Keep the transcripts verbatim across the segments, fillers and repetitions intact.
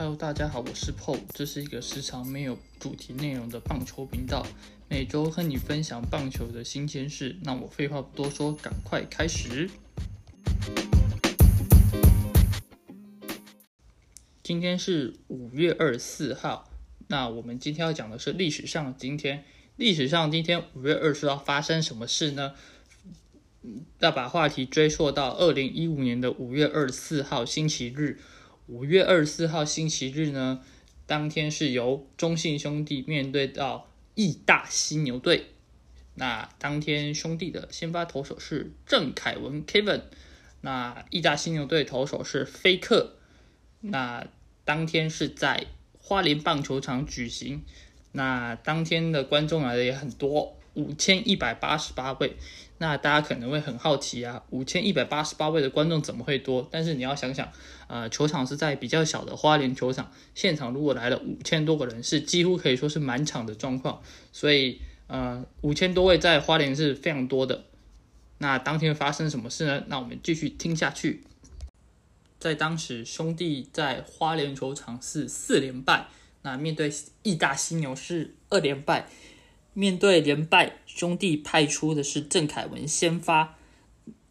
Hello， 大家好，我是 Paul， 这是一个时常没有主题内容的棒球频道，每周和你分享棒球的新鲜事。那我废话不多说，赶快开始。今天是五月二十四号，那我们今天要讲的是历史上今天，历史上今天五月二十号发生什么事呢？要把话题追溯到二零一五年的五月二十四号星期日。五月二十四号星期日呢，当天是由中信兄弟面对到义大犀牛队。那当天兄弟的先发投手是郑凯文 Kevin， 那义大犀牛队投手是菲克。那当天是在花莲棒球场举行，那当天的观众来的也很多，五千一百八十八位。那大家可能会很好奇啊，五千一百八十八位的观众怎么会多？但是你要想想，呃，球场是在比较小的花莲球场，现场如果来了五千多个人，是几乎可以说是满场的状况，所以呃，五千多位在花莲是非常多的。那当天发生什么事呢？那我们继续听下去。在当时，兄弟在花莲球场是四连败，那面对义大犀牛是二连败。面对连败，兄弟派出的是郑凯文先发，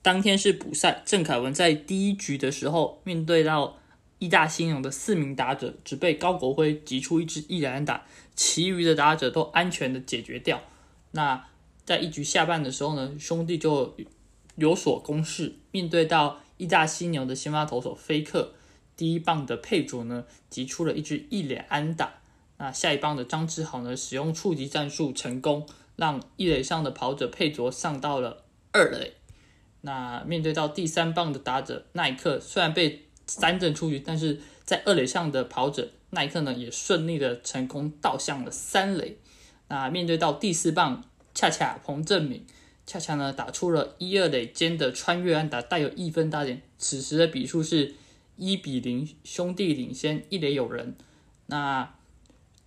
当天是补赛。郑凯文在第一局的时候，面对到义大犀牛的四名打者，只被高国辉击出一支一垒安打，其余的打者都安全的解决掉。那在一局下半的时候呢，兄弟就有所攻势，面对到义大犀牛的先发投手菲克，第一棒的佩卓呢，击出了一支一垒安打。那下一棒的张志豪呢，使用触及战术成功，让一垒上的跑者佩卓上到了二垒。那面对到第三棒的打者奈克，虽然被三振出局，但是在二垒上的跑者奈克呢，也顺利的成功倒向了三垒。那面对到第四棒恰恰彭正敏，恰恰呢打出了一二垒间的穿越安打，带有一分打点。此时的比数是一比零，兄弟领先，一垒有人。那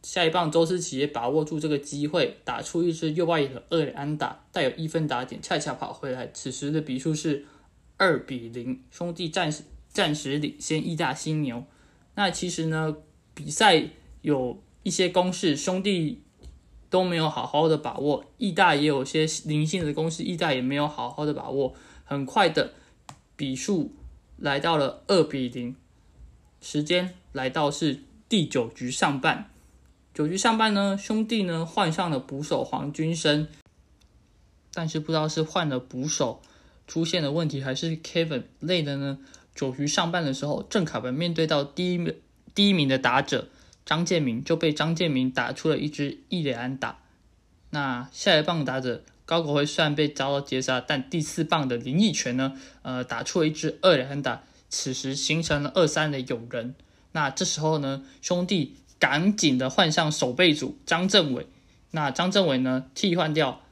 下一棒周思齐也把握住这个机会，打出一支右外野的二垒安打，带有一分打点，恰恰跑回来。此时的比数是二比零，兄弟暂时暂时领先义大犀牛。那其实呢，比赛有一些攻势，兄弟都没有好好的把握，义大也有些零星的攻势，义大也没有好好的把握。很快的比数来到了二比零，时间来到是第九局上半。九局上半呢，兄弟呢换上了捕手黄君生，但是不知道是换了捕手出现了问题，还是 Kevin 累的呢。九局上半的时候，郑凯文面对到第一第一名的打者张建明，就被张建明打出了一支一垒安打。那下一棒打者高国辉虽然被遭到截杀，但第四棒的林奕泉呢，呃，打出了一支二垒安打，此时形成了二三垒有人。那这时候呢，兄弟赶紧的换上守备组张政伟，那张政伟呢替换掉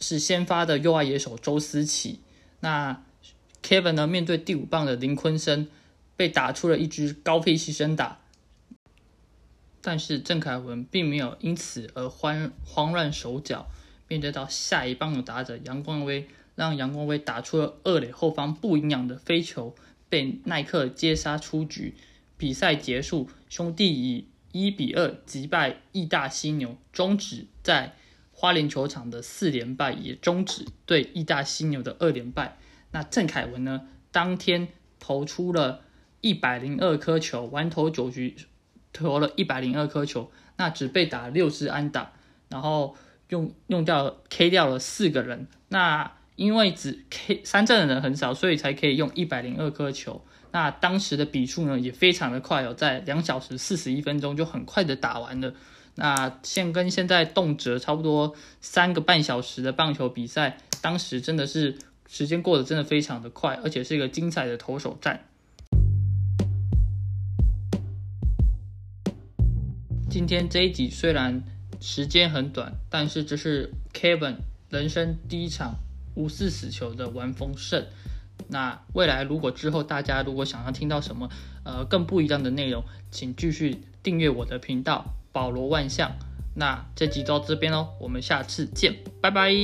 是先发的右外野手周思齐。那 Kevin 呢面对第五棒的林坤生，被打出了一支高飞牺牲打，但是郑凯文并没有因此而慌慌乱手脚，面对到下一棒的打者杨光威，让杨光威打出了二垒后方不营养的飞球，被奈克接杀出局。比赛结束，兄弟以一比二击败义大犀牛，终止在花莲球场的四连败，也终止对义大犀牛的二连败。那郑凯文呢，当天投出了一百零二颗球，完投九局投了一百零二颗球，那只被打六支安打，然后用用掉 K 掉了四个人。那因为只 K 三振的人很少，所以才可以用一百零二颗球。那当时的比数呢也非常的快哦，在两小时四十一分钟就很快的打完了。那现跟现在动辄差不多三个半小时的棒球比赛，当时真的是时间过得真的非常的快，而且是一个精彩的投手战。今天这一集虽然时间很短，但是这是 Kevin 人生第一场无四死球的完封胜。那未来如果之后大家如果想要听到什么呃更不一样的内容，请继续订阅我的频道保罗万象。那这集到这边咯，我们下次见，拜拜。